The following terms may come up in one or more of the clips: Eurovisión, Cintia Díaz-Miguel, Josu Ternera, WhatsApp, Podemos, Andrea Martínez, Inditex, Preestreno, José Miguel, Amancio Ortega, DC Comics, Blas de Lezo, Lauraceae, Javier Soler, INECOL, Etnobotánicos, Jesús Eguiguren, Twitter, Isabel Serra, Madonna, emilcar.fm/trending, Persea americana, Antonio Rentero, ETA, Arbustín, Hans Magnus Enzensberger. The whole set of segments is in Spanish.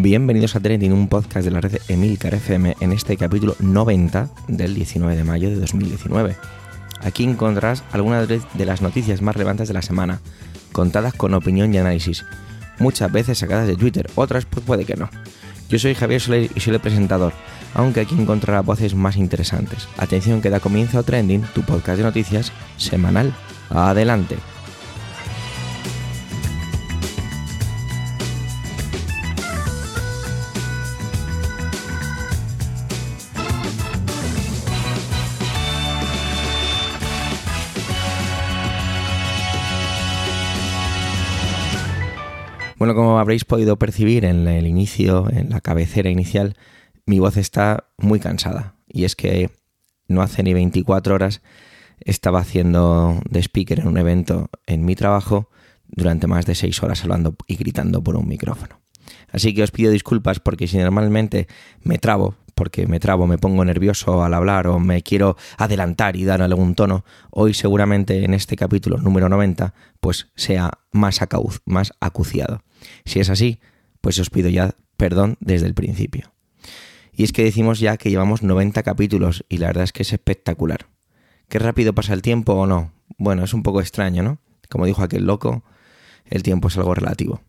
Bienvenidos a Trending, un podcast de la red Emilcar FM, en este capítulo 90 del 19 de mayo de 2019. Aquí encontrarás algunas de las noticias más relevantes de la semana, contadas con opinión y análisis, muchas veces sacadas de Twitter, otras pues puede que no. Yo soy Javier Soler y soy el presentador, aunque aquí encontrarás voces más interesantes. Atención, que da comienzo a Trending, tu podcast de noticias semanal. ¡Adelante! Bueno, como habréis podido percibir en el inicio, en la cabecera inicial, mi voz está muy cansada. Y es que no hace ni 24 horas estaba haciendo de speaker en un evento en mi trabajo durante más de 6 horas hablando y gritando por un micrófono. Así que os pido disculpas porque si normalmente me pongo nervioso al hablar o me quiero adelantar y dar algún tono, hoy seguramente en este capítulo número 90 pues sea más acuciado. Si es así, pues os pido ya perdón desde el principio. Y es que decimos ya que llevamos 90 capítulos y la verdad es que es espectacular. ¿Qué rápido pasa el tiempo o no? Bueno, es un poco extraño, ¿no? Como dijo aquel loco, el tiempo es algo relativo.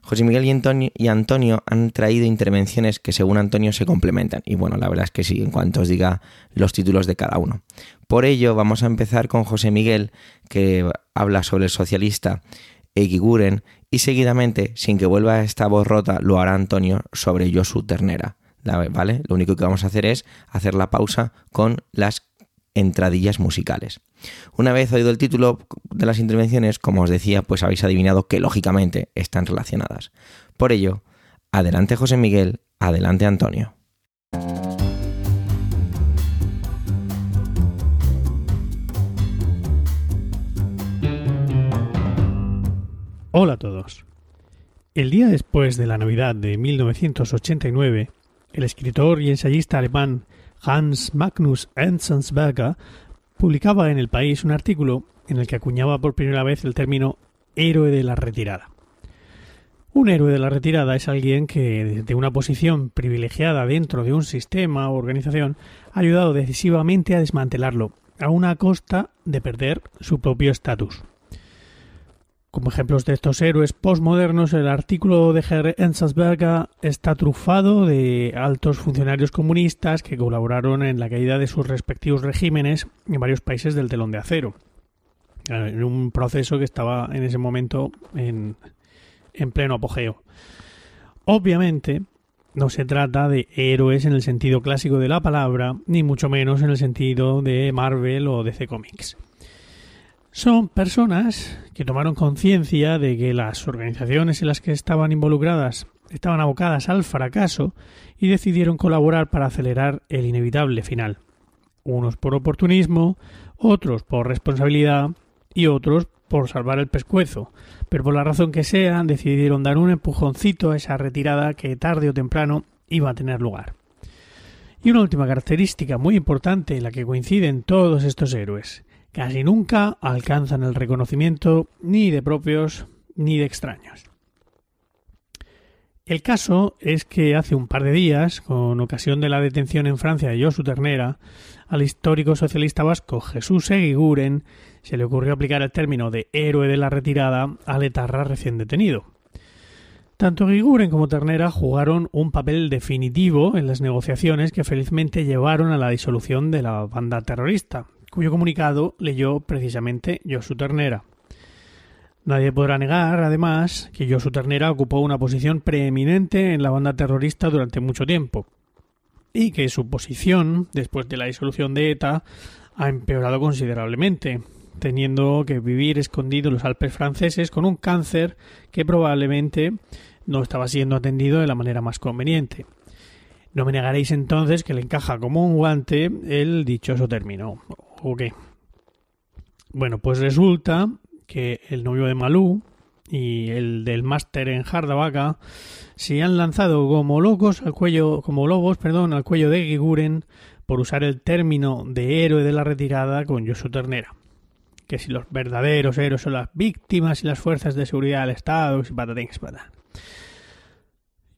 José Miguel y Antonio han traído intervenciones que según Antonio se complementan. Y bueno, la verdad es que sí, en cuanto os diga los títulos de cada uno. Por ello, vamos a empezar con José Miguel, que habla sobre el socialista Eguiguren, y seguidamente, sin que vuelva esta voz rota, lo hará Antonio sobre Josu Ternera, ¿vale? Lo único que vamos a hacer es hacer la pausa con las entradillas musicales. Una vez oído el título de las intervenciones, como os decía, pues habéis adivinado que lógicamente están relacionadas. Por ello, adelante José Miguel, adelante Antonio. Hola a todos. El día después de la Navidad de 1989, el escritor y ensayista alemán Hans Magnus Enzensberger publicaba en El País un artículo en el que acuñaba por primera vez el término héroe de la retirada. Un héroe de la retirada es alguien que, desde una posición privilegiada dentro de un sistema o organización, ha ayudado decisivamente a desmantelarlo, a una costa de perder su propio estatus. Como ejemplos de estos héroes postmodernos, el artículo de Enzensberger está trufado de altos funcionarios comunistas que colaboraron en la caída de sus respectivos regímenes en varios países del telón de acero, en un proceso que estaba en ese momento en pleno apogeo. Obviamente, no se trata de héroes en el sentido clásico de la palabra, ni mucho menos en el sentido de Marvel o DC Comics. Son personas que tomaron conciencia de que las organizaciones en las que estaban involucradas estaban abocadas al fracaso y decidieron colaborar para acelerar el inevitable final. Unos por oportunismo, otros por responsabilidad y otros por salvar el pescuezo, pero por la razón que sea decidieron dar un empujoncito a esa retirada que tarde o temprano iba a tener lugar. Y una última característica muy importante en la que coinciden todos estos héroes: casi nunca alcanzan el reconocimiento ni de propios ni de extraños. El caso es que hace un par de días, con ocasión de la detención en Francia de Josu Ternera, al histórico socialista vasco Jesús Eguiguren se le ocurrió aplicar el término de héroe de la retirada al etarra recién detenido. Tanto Eguiguren como Ternera jugaron un papel definitivo en las negociaciones que felizmente llevaron a la disolución de la banda terrorista, cuyo comunicado leyó precisamente Josu Ternera. Nadie podrá negar, además, que Josu Ternera ocupó una posición preeminente en la banda terrorista durante mucho tiempo y que su posición, después de la disolución de ETA, ha empeorado considerablemente, teniendo que vivir escondido en los Alpes franceses con un cáncer que probablemente no estaba siendo atendido de la manera más conveniente. No me negaréis entonces que le encaja como un guante el dichoso término, ¿o qué? Bueno, pues resulta que el novio de Malú y el del máster en Jardavaca se han lanzado como lobos al cuello de Eguiguren por usar el término de héroe de la retirada con Josu Ternera. Que si los verdaderos héroes son las víctimas y las fuerzas de seguridad del Estado, y patatín.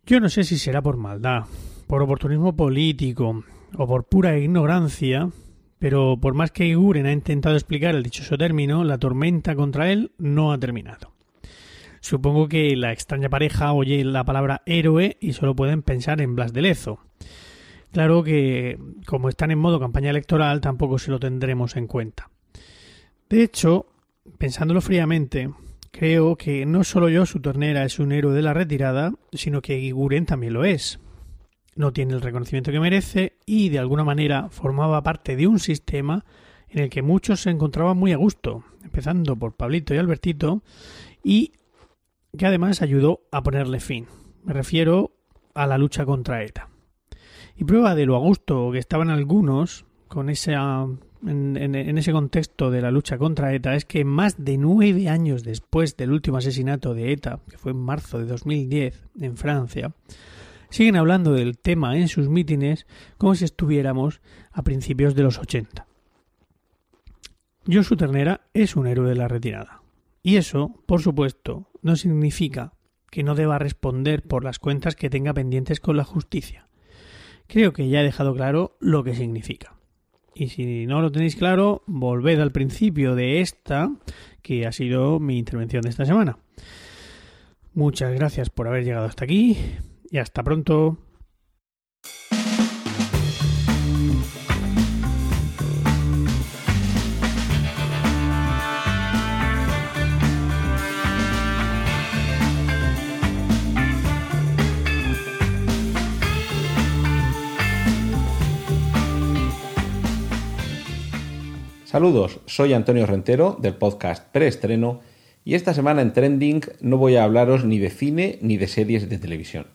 Yo no sé si será por maldad, por oportunismo político o por pura ignorancia, pero por más que Eguiguren ha intentado explicar el dichoso término, la tormenta contra él no ha terminado. Supongo que la extraña pareja oye la palabra héroe y solo pueden pensar en Blas de Lezo. Claro que, como están en modo campaña electoral, tampoco se lo tendremos en cuenta. De hecho, pensándolo fríamente, creo que no solo Josu Ternera es un héroe de la retirada, sino que Eguiguren también lo es. No tiene el reconocimiento que merece y, de alguna manera, formaba parte de un sistema en el que muchos se encontraban muy a gusto, empezando por Pablito y Albertito, y que además ayudó a ponerle fin. Me refiero a la lucha contra ETA. Y prueba de lo a gusto que estaban algunos con ese contexto de la lucha contra ETA es que más de 9 años después del último asesinato de ETA, que fue en marzo de 2010 en Francia, siguen hablando del tema en sus mítines como si estuviéramos a principios de los 80. Josu Ternera es un héroe de la retirada. Y eso, por supuesto, no significa que no deba responder por las cuentas que tenga pendientes con la justicia. Creo que ya he dejado claro lo que significa. Y si no lo tenéis claro, volved al principio de esta, que ha sido mi intervención de esta semana. Muchas gracias por haber llegado hasta aquí. Y hasta pronto. Saludos, soy Antonio Rentero del podcast Preestreno y esta semana en Trending no voy a hablaros ni de cine ni de series de televisión.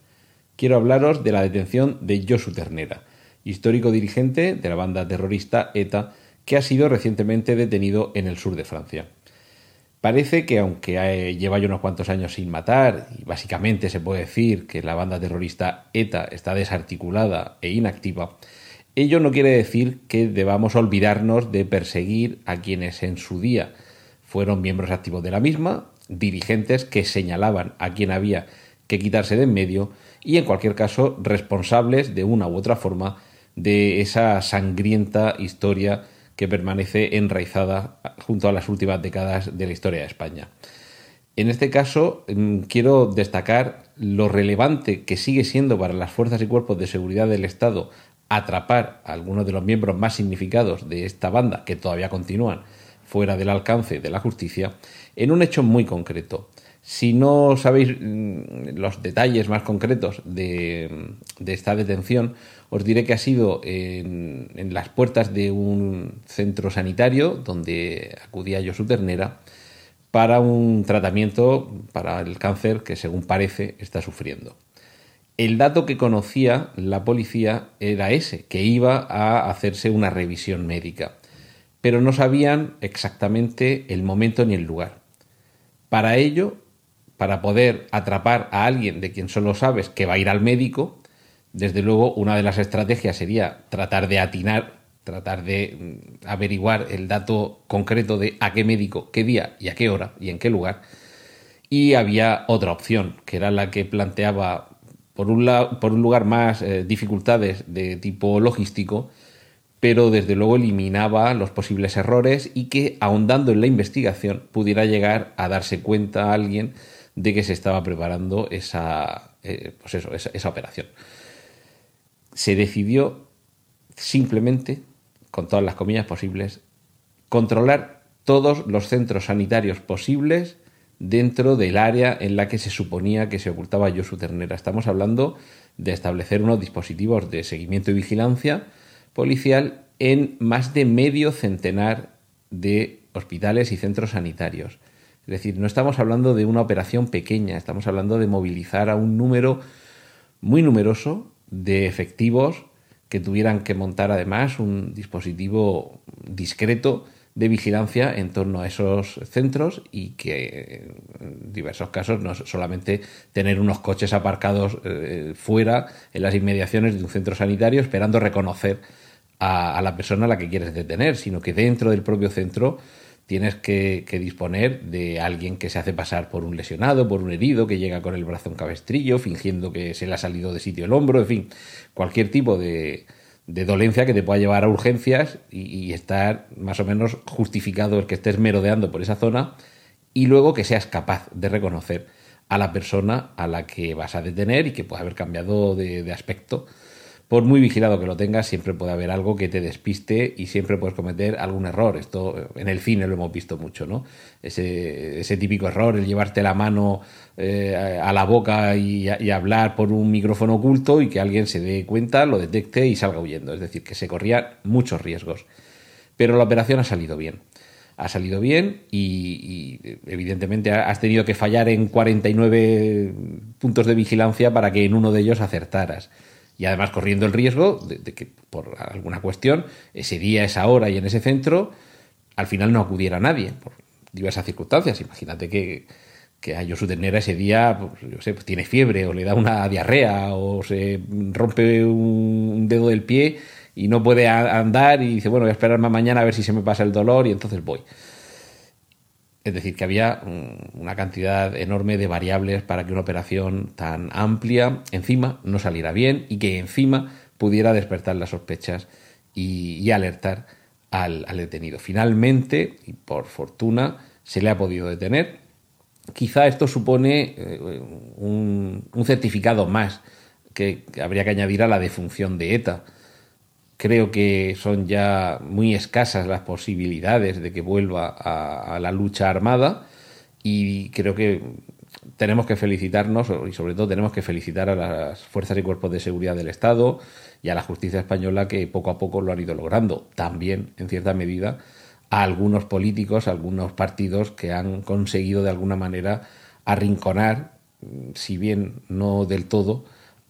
Quiero hablaros de la detención de Josu Ternera, histórico dirigente de la banda terrorista ETA, que ha sido recientemente detenido en el sur de Francia. Parece que, aunque lleva ya unos cuantos años sin matar, y básicamente se puede decir que la banda terrorista ETA está desarticulada e inactiva, ello no quiere decir que debamos olvidarnos de perseguir a quienes en su día fueron miembros activos de la misma, dirigentes que señalaban a quien había que quitarse de en medio y, en cualquier caso, responsables de una u otra forma de esa sangrienta historia que permanece enraizada junto a las últimas décadas de la historia de España. En este caso, quiero destacar lo relevante que sigue siendo para las fuerzas y cuerpos de seguridad del Estado atrapar a algunos de los miembros más significados de esta banda, que todavía continúan fuera del alcance de la justicia, en un hecho muy concreto. Si no sabéis los detalles más concretos de esta detención, os diré que ha sido en las puertas de un centro sanitario donde acudía Josu Ternera para un tratamiento para el cáncer que, según parece, está sufriendo. El dato que conocía la policía era ese, que iba a hacerse una revisión médica, pero no sabían exactamente el momento ni el lugar. Para ello, para poder atrapar a alguien de quien solo sabes que va a ir al médico, desde luego una de las estrategias sería tratar de atinar, tratar de averiguar el dato concreto de a qué médico, qué día y a qué hora y en qué lugar. Y había otra opción, que era la que planteaba, por un lugar más dificultades de tipo logístico, pero desde luego eliminaba los posibles errores y que, ahondando en la investigación, pudiera llegar a darse cuenta a alguien de que se estaba preparando esa operación. Se decidió simplemente, con todas las comillas posibles, controlar todos los centros sanitarios posibles dentro del área en la que se suponía que se ocultaba Josu Ternera. Estamos hablando de establecer unos dispositivos de seguimiento y vigilancia policial en más de medio centenar de hospitales y centros sanitarios. Es decir, no estamos hablando de una operación pequeña, estamos hablando de movilizar a un número muy numeroso de efectivos que tuvieran que montar además un dispositivo discreto de vigilancia en torno a esos centros y que en diversos casos no es solamente tener unos coches aparcados fuera en las inmediaciones de un centro sanitario esperando reconocer a la persona a la que quieres detener, sino que dentro del propio centro tienes que disponer de alguien que se hace pasar por un lesionado, por un herido, que llega con el brazo en cabestrillo, fingiendo que se le ha salido de sitio el hombro, en fin, cualquier tipo de dolencia que te pueda llevar a urgencias y estar más o menos justificado el que estés merodeando por esa zona, y luego que seas capaz de reconocer a la persona a la que vas a detener y que puede haber cambiado de aspecto. Por muy vigilado que lo tengas, siempre puede haber algo que te despiste y siempre puedes cometer algún error. Esto en el cine lo hemos visto mucho, ¿no? Ese típico error, el llevarte la mano a la boca y hablar por un micrófono oculto y que alguien se dé cuenta, lo detecte y salga huyendo. Es decir, que se corrían muchos riesgos. Pero la operación ha salido bien. Ha salido bien y evidentemente has tenido que fallar en 49 puntos de vigilancia para que en uno de ellos acertaras. Y además corriendo el riesgo de que por alguna cuestión, ese día, esa hora y en ese centro, al final no acudiera nadie por diversas circunstancias. Imagínate que a Josu Ternera ese día pues tiene fiebre o le da una diarrea o se rompe un dedo del pie y no puede andar y dice, bueno, voy a esperar más mañana a ver si se me pasa el dolor y entonces voy. Es decir, que había una cantidad enorme de variables para que una operación tan amplia encima no saliera bien y que encima pudiera despertar las sospechas y alertar al detenido. Finalmente, y por fortuna, se le ha podido detener. Quizá esto supone un certificado más que habría que añadir a la defunción de ETA. Creo que son ya muy escasas las posibilidades de que vuelva a la lucha armada y creo que tenemos que felicitarnos y sobre todo tenemos que felicitar a las fuerzas y cuerpos de seguridad del Estado y a la justicia española que poco a poco lo han ido logrando. También, en cierta medida, a algunos políticos, a algunos partidos que han conseguido de alguna manera arrinconar, si bien no del todo,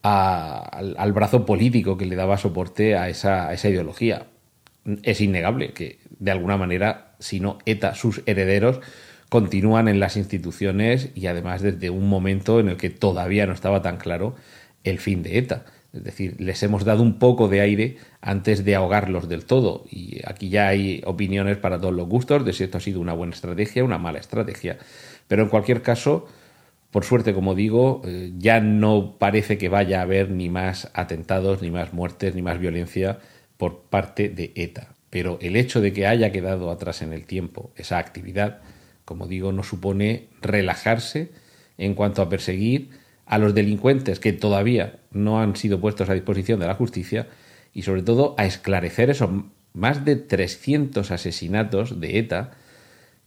al brazo político que le daba soporte a esa ideología. Es innegable que, de alguna manera, si no ETA, sus herederos continúan en las instituciones y además desde un momento en el que todavía no estaba tan claro el fin de ETA. Es decir, les hemos dado un poco de aire antes de ahogarlos del todo. Y aquí ya hay opiniones para todos los gustos de si esto ha sido una buena estrategia, una mala estrategia. Pero en cualquier caso, por suerte, como digo, ya no parece que vaya a haber ni más atentados, ni más muertes, ni más violencia por parte de ETA. Pero el hecho de que haya quedado atrás en el tiempo esa actividad, como digo, no supone relajarse en cuanto a perseguir a los delincuentes que todavía no han sido puestos a disposición de la justicia y sobre todo a esclarecer esos más de 300 asesinatos de ETA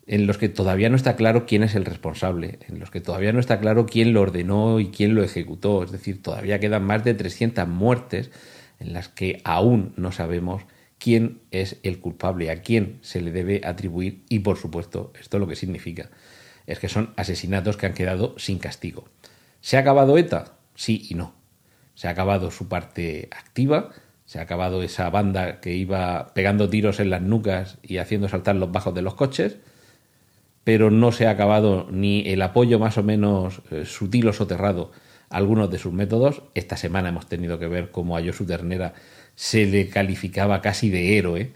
en los que todavía no está claro quién es el responsable, en los que todavía no está claro quién lo ordenó y quién lo ejecutó. Es decir, todavía quedan más de 300 muertes en las que aún no sabemos quién es el culpable, a quién se le debe atribuir y, por supuesto, esto lo que significa es que son asesinatos que han quedado sin castigo. ¿Se ha acabado ETA? Sí y no. Se ha acabado su parte activa, se ha acabado esa banda que iba pegando tiros en las nucas y haciendo saltar los bajos de los coches, pero no se ha acabado ni el apoyo más o menos sutil o soterrado a algunos de sus métodos. Esta semana hemos tenido que ver cómo a Josu Ternera se le calificaba casi de héroe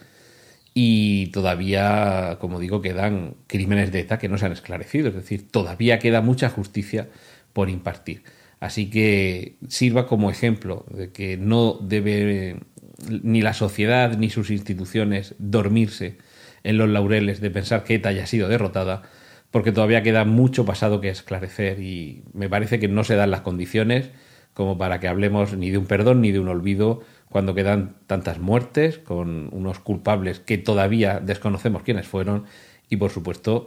y todavía, como digo, quedan crímenes de ETA que no se han esclarecido. Es decir, todavía queda mucha justicia por impartir. Así que sirva como ejemplo de que no debe ni la sociedad ni sus instituciones dormirse en los laureles de pensar que ETA haya sido derrotada, porque todavía queda mucho pasado que esclarecer y me parece que no se dan las condiciones como para que hablemos ni de un perdón ni de un olvido cuando quedan tantas muertes con unos culpables que todavía desconocemos quiénes fueron y, por supuesto,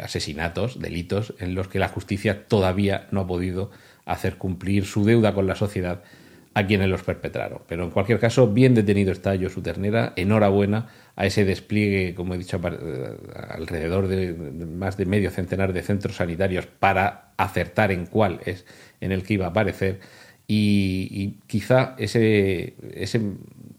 asesinatos, delitos en los que la justicia todavía no ha podido hacer cumplir su deuda con la sociedad a quienes los perpetraron. Pero en cualquier caso, bien detenido está Josu Ternera. Enhorabuena a ese despliegue, como he dicho, alrededor de más de medio centenar de centros sanitarios para acertar en cuál es en el que iba a aparecer. Y quizá ese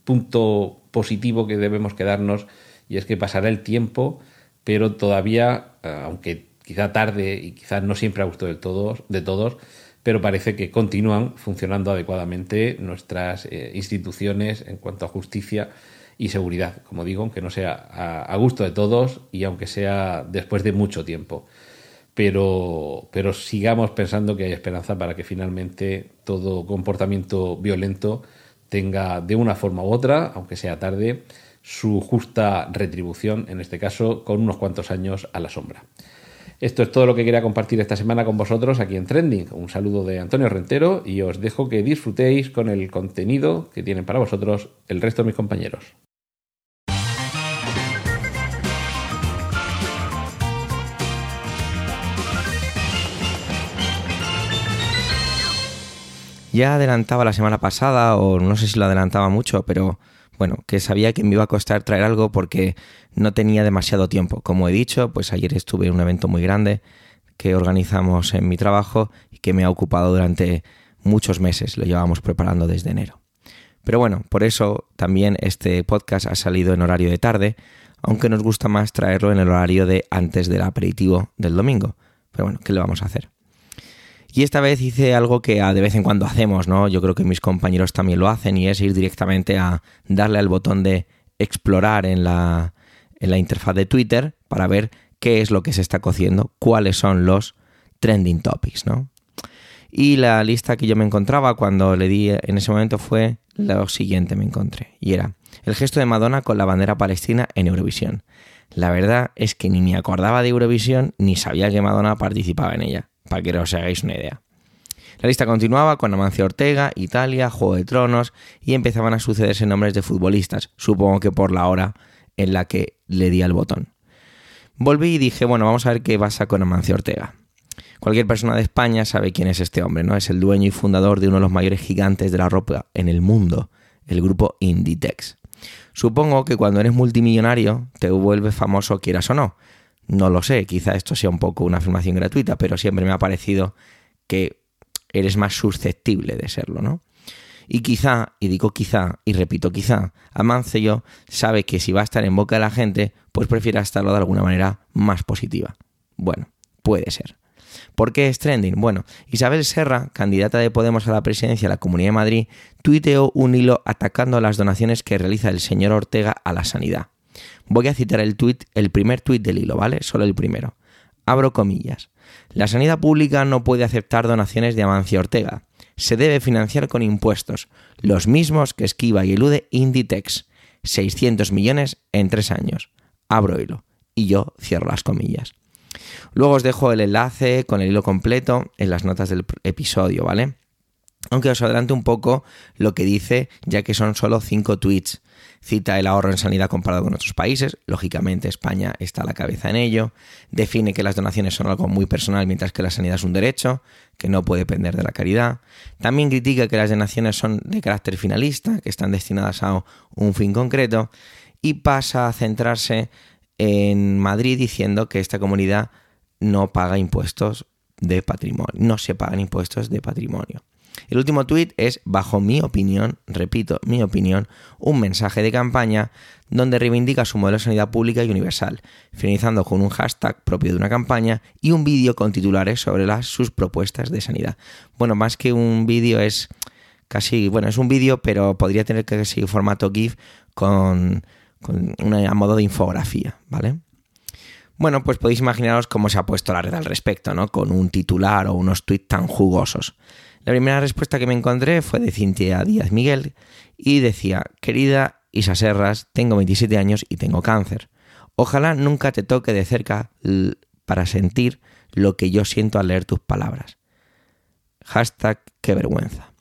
punto positivo que debemos quedarnos, y es que pasará el tiempo, pero todavía, aunque quizá tarde y quizás no siempre a gusto de todos, pero parece que continúan funcionando adecuadamente nuestras instituciones en cuanto a justicia y seguridad, como digo, aunque no sea a gusto de todos y aunque sea después de mucho tiempo. Pero sigamos pensando que hay esperanza para que finalmente todo comportamiento violento tenga, de una forma u otra, aunque sea tarde, su justa retribución, en este caso con unos cuantos años a la sombra. Esto es todo lo que quería compartir esta semana con vosotros aquí en Trending. Un saludo de Antonio Rentero y os dejo que disfrutéis con el contenido que tienen para vosotros el resto de mis compañeros. Ya adelantaba la semana pasada, o no sé si lo adelantaba mucho, pero bueno, que sabía que me iba a costar traer algo porque no tenía demasiado tiempo. Como he dicho, pues ayer estuve en un evento muy grande que organizamos en mi trabajo y que me ha ocupado durante muchos meses. Lo llevábamos preparando desde enero. Pero bueno, por eso también este podcast ha salido en horario de tarde, aunque nos gusta más traerlo en el horario de antes del aperitivo del domingo. Pero bueno, ¿qué le vamos a hacer? Y esta vez hice algo que de vez en cuando hacemos, ¿no? Yo creo que mis compañeros también lo hacen, y es ir directamente a darle al botón de explorar en la interfaz de Twitter para ver qué es lo que se está cociendo, cuáles son los trending topics, ¿no? Y la lista que yo me encontraba cuando le di en ese momento fue lo siguiente, me encontré, y era el gesto de Madonna con la bandera palestina en Eurovisión. La verdad es que ni me acordaba de Eurovisión ni sabía que Madonna participaba en ella, para que os hagáis una idea. La lista continuaba con Amancio Ortega, Italia, Juego de Tronos, y empezaban a sucederse nombres de futbolistas, supongo que por la hora en la que le di al botón. Volví y dije, bueno, vamos a ver qué pasa con Amancio Ortega. Cualquier persona de España sabe quién es este hombre, ¿no? Es el dueño y fundador de uno de los mayores gigantes de la ropa en el mundo, el grupo Inditex. Supongo que cuando eres multimillonario te vuelves famoso, quieras o no. No lo sé, quizá esto sea un poco una afirmación gratuita, pero siempre me ha parecido que eres más susceptible de serlo, ¿no? Y quizá, y digo quizá, y repito quizá, Amancio sabe que si va a estar en boca de la gente, pues prefiere estarlo de alguna manera más positiva. Bueno, puede ser. ¿Por qué es trending? Bueno, Isabel Serra, candidata de Podemos a la presidencia de la Comunidad de Madrid, tuiteó un hilo atacando las donaciones que realiza el señor Ortega a la sanidad. Voy a citar el primer tuit del hilo, ¿vale? Solo el primero. Abro comillas. La sanidad pública no puede aceptar donaciones de Amancio Ortega. Se debe financiar con impuestos, los mismos que esquiva y elude Inditex. 600 millones en 3 años. Abro hilo. Y yo cierro las comillas. Luego os dejo el enlace con el hilo completo en las notas del episodio, ¿vale? Aunque os adelante un poco lo que dice, ya que son solo 5 tuits. Cita el ahorro en sanidad comparado con otros países, lógicamente España está a la cabeza en ello, define que las donaciones son algo muy personal mientras que la sanidad es un derecho, que no puede depender de la caridad. También critica que las donaciones son de carácter finalista, que están destinadas a un fin concreto, y pasa a centrarse en Madrid diciendo que esta comunidad no paga impuestos de patrimonio, no se pagan impuestos de patrimonio. El último tuit es, bajo mi opinión, repito, mi opinión, un mensaje de campaña donde reivindica su modelo de sanidad pública y universal, finalizando con un hashtag propio de una campaña y un vídeo con titulares sobre sus propuestas de sanidad. Bueno, más que un vídeo es casi, bueno, es un vídeo, pero podría tener casi formato GIF con una modo de infografía, ¿vale? Bueno, pues podéis imaginaros cómo se ha puesto la red al respecto, ¿no? Con un titular o unos tuits tan jugosos. La primera respuesta que me encontré fue de Cintia Díaz-Miguel y decía, querida Isa Serras, tengo 27 años y tengo cáncer. Ojalá nunca te toque de cerca para sentir lo que yo siento al leer tus palabras. Hashtag qué vergüenza.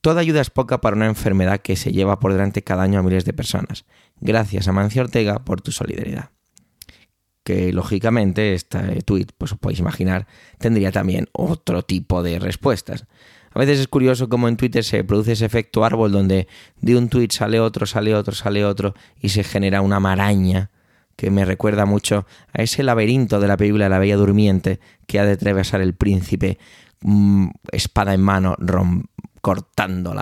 Toda ayuda es poca para una enfermedad que se lleva por delante cada año a miles de personas. Gracias a Amancio Ortega por tu solidaridad. Que lógicamente este tuit, pues os podéis imaginar, tendría también otro tipo de respuestas. A veces es curioso cómo en Twitter se produce ese efecto árbol donde de un tuit sale otro y se genera una maraña que me recuerda mucho a ese laberinto de la película La Bella Durmiente que ha de atravesar el príncipe espada en mano cortando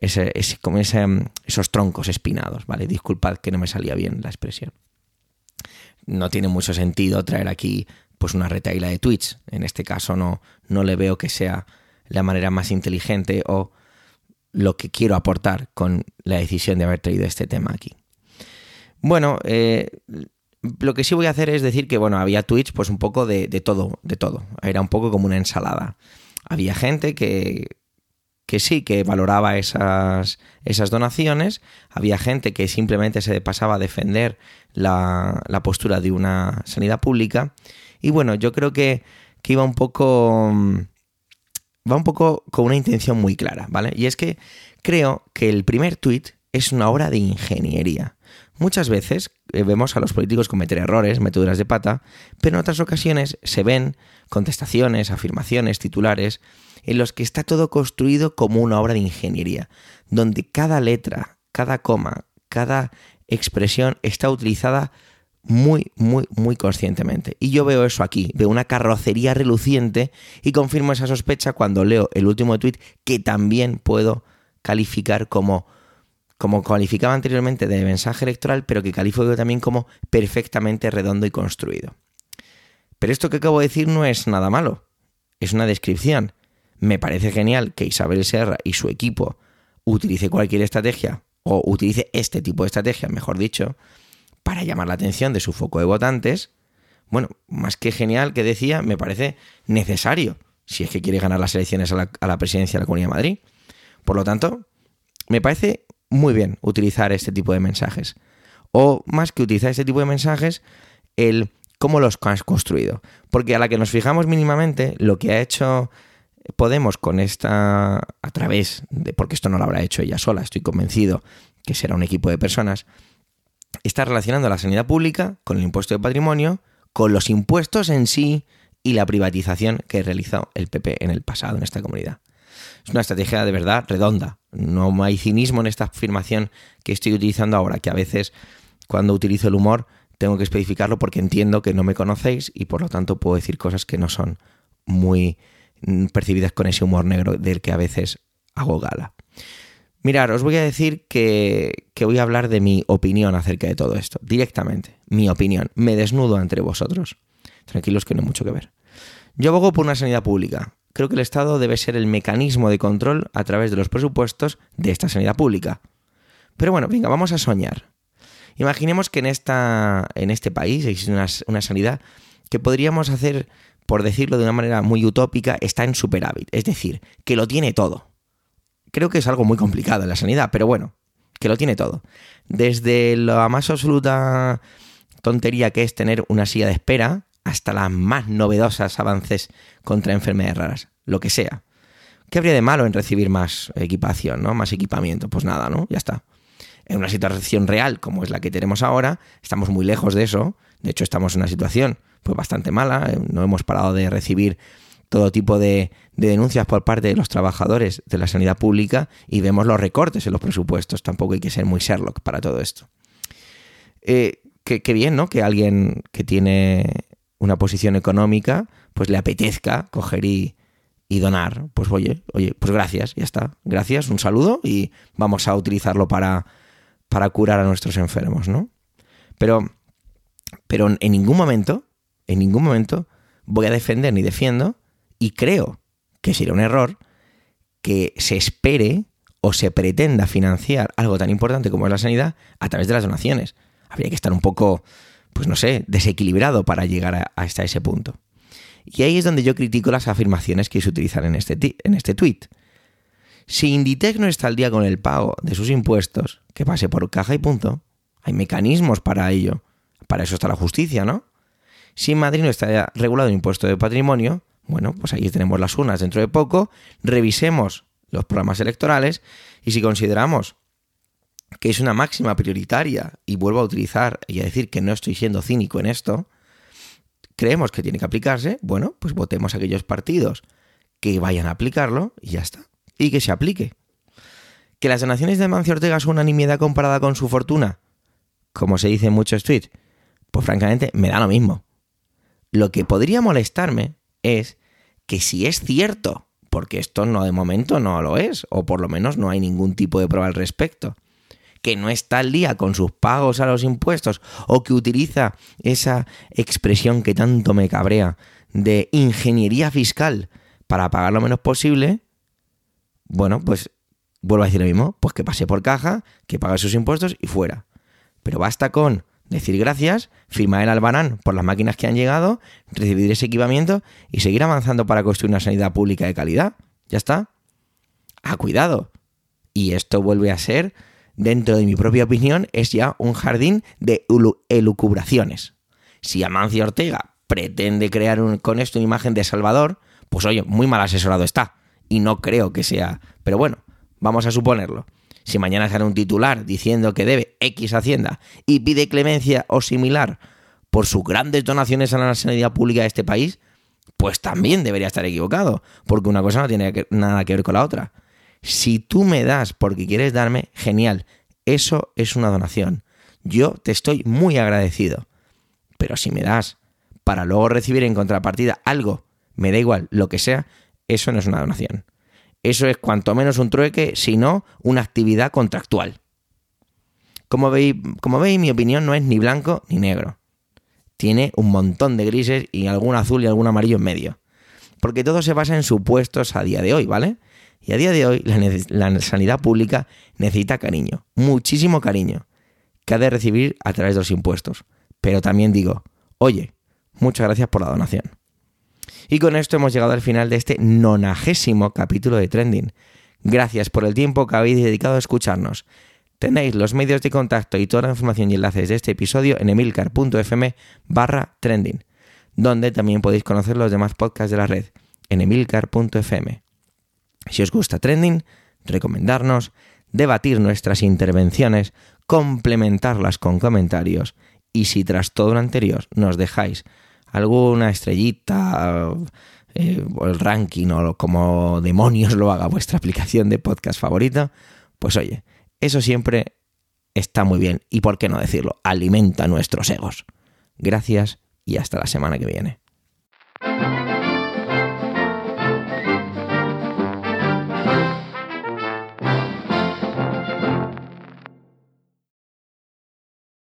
esos troncos espinados, ¿vale? Disculpad que no me salía bien la expresión. No tiene mucho sentido traer aquí pues una retahíla de tweets. En este caso no le veo que sea la manera más inteligente o lo que quiero aportar con la decisión de haber traído este tema aquí. Bueno, lo que sí voy a hacer es decir que, bueno, había tweets pues un poco de todo. Era un poco como una ensalada. Había gente que sí, que valoraba esas donaciones. Había gente que simplemente se pasaba a defender la postura de una sanidad pública. Y bueno, yo creo que iba un poco... Va un poco con una intención muy clara, ¿vale? Y es que creo que el primer tuit es una obra de ingeniería. Muchas veces vemos a los políticos cometer errores, meteduras de pata, pero en otras ocasiones se ven contestaciones, afirmaciones, titulares, en los que está todo construido como una obra de ingeniería, donde cada letra, cada coma, cada expresión está utilizada muy, muy, muy conscientemente. Y yo veo eso aquí, veo una carrocería reluciente y confirmo esa sospecha cuando leo el último tuit, que también puedo calificar como calificaba anteriormente de mensaje electoral, pero que califico también como perfectamente redondo y construido. Pero esto que acabo de decir no es nada malo, es una descripción. Me parece genial que Isabel Serra y su equipo utilice cualquier estrategia, o utilice este tipo de estrategia, mejor dicho, para llamar la atención de su foco de votantes. Bueno, más que genial, que decía, me parece necesario, si es que quiere ganar las elecciones a la presidencia de la Comunidad de Madrid. Por lo tanto, me parece muy bien utilizar este tipo de mensajes. O más que utilizar este tipo de mensajes, el cómo los has construido. Porque a la que nos fijamos mínimamente, lo que ha hecho Podemos con esta, a través de, porque esto no lo habrá hecho ella sola, estoy convencido que será un equipo de personas, está relacionando la sanidad pública con el impuesto de patrimonio, con los impuestos en sí y la privatización que realizó el PP en el pasado en esta comunidad. Es una estrategia de verdad redonda. No hay cinismo en esta afirmación que estoy utilizando ahora, que a veces cuando utilizo el humor tengo que especificarlo porque entiendo que no me conocéis y por lo tanto puedo decir cosas que no son muy percibidas con ese humor negro del que a veces hago gala. Mirad, os voy a decir que voy a hablar de mi opinión acerca de todo esto, directamente. Mi opinión. Me desnudo entre vosotros. Tranquilos, que no hay mucho que ver. Yo abogo por una sanidad pública. Creo que el Estado debe ser el mecanismo de control a través de los presupuestos de esta sanidad pública. Pero bueno, venga, vamos a soñar. Imaginemos que en este país existe una sanidad que podríamos hacer, por decirlo de una manera muy utópica, está en superávit. Es decir, que lo tiene todo. Creo que es algo muy complicado en la sanidad, pero bueno, que lo tiene todo. Desde la más absoluta tontería que es tener una silla de espera hasta las más novedosas avances contra enfermedades raras, lo que sea. ¿Qué habría de malo en recibir más equipación, ¿no? Más equipamiento? Pues nada, ¿no? Ya está. En una situación real como es la que tenemos ahora, estamos muy lejos de eso. De hecho, estamos en una situación pues bastante mala. No hemos parado de recibir todo tipo de denuncias por parte de los trabajadores de la sanidad pública y vemos los recortes en los presupuestos. Tampoco hay que ser muy Sherlock para todo esto. Qué bien, ¿no? Que alguien que tiene una posición económica pues le apetezca coger y donar. Pues oye, pues gracias, ya está. Gracias, un saludo y vamos a utilizarlo para curar a nuestros enfermos, ¿no? Pero en ningún momento voy a defender ni defiendo. Y creo que sería un error que se espere o se pretenda financiar algo tan importante como es la sanidad a través de las donaciones. Habría que estar un poco, pues no sé, desequilibrado para llegar hasta ese punto. Y ahí es donde yo critico las afirmaciones que se utilizan en este tuit. Si Inditex no está al día con el pago de sus impuestos, que pase por caja y punto. Hay mecanismos para ello. Para eso está la justicia, ¿no? Si en Madrid no está regulado el impuesto de patrimonio, bueno, pues ahí tenemos las urnas dentro de poco, revisemos los programas electorales y si consideramos que es una máxima prioritaria, y vuelvo a utilizar y a decir que no estoy siendo cínico en esto, creemos que tiene que aplicarse, bueno, pues votemos a aquellos partidos que vayan a aplicarlo y ya está, y que se aplique. ¿Que las donaciones de Amancio Ortega son una nimiedad comparada con su fortuna? Como se dice en muchos tweets, pues francamente me da lo mismo. Lo que podría molestarme es que si es cierto, porque esto no de momento no lo es, o por lo menos no hay ningún tipo de prueba al respecto, que no está al día con sus pagos a los impuestos o que utiliza esa expresión que tanto me cabrea de ingeniería fiscal para pagar lo menos posible, bueno, pues vuelvo a decir lo mismo, pues que pase por caja, que pague sus impuestos y fuera. Pero basta con decir gracias, firmar el albarán por las máquinas que han llegado, recibir ese equipamiento y seguir avanzando para construir una sanidad pública de calidad. Ya está. Ah, cuidado. Y esto vuelve a ser, dentro de mi propia opinión, es ya un jardín de elucubraciones. Si Amancio Ortega pretende crear con esto una imagen de Salvador, pues oye, muy mal asesorado está. Y no creo que sea... Pero bueno, vamos a suponerlo. Si mañana sale un titular diciendo que debe X Hacienda y pide clemencia o similar por sus grandes donaciones a la sanidad pública de este país, pues también debería estar equivocado, porque una cosa no tiene nada que ver con la otra. Si tú me das porque quieres darme, genial, eso es una donación. Yo te estoy muy agradecido. Pero si me das para luego recibir en contrapartida algo, me da igual, lo que sea, eso no es una donación. Eso es cuanto menos un trueque, sino una actividad contractual. Como veis, mi opinión no es ni blanco ni negro. Tiene un montón de grises y algún azul y algún amarillo en medio. Porque todo se basa en supuestos a día de hoy, ¿vale? Y a día de hoy la sanidad pública necesita cariño, muchísimo cariño, que ha de recibir a través de los impuestos. Pero también digo, oye, muchas gracias por la donación. Y con esto hemos llegado al final de este 90º capítulo de Trending. Gracias por el tiempo que habéis dedicado a escucharnos. Tenéis los medios de contacto y toda la información y enlaces de este episodio en emilcar.fm/trending, donde también podéis conocer los demás podcasts de la red en emilcar.fm. Si os gusta Trending, recomendarnos, debatir nuestras intervenciones, complementarlas con comentarios, y si tras todo lo anterior nos dejáis alguna estrellita o el ranking o como demonios lo haga vuestra aplicación de podcast favorita, pues oye, eso siempre está muy bien y por qué no decirlo, alimenta nuestros egos. Gracias y hasta la semana que viene.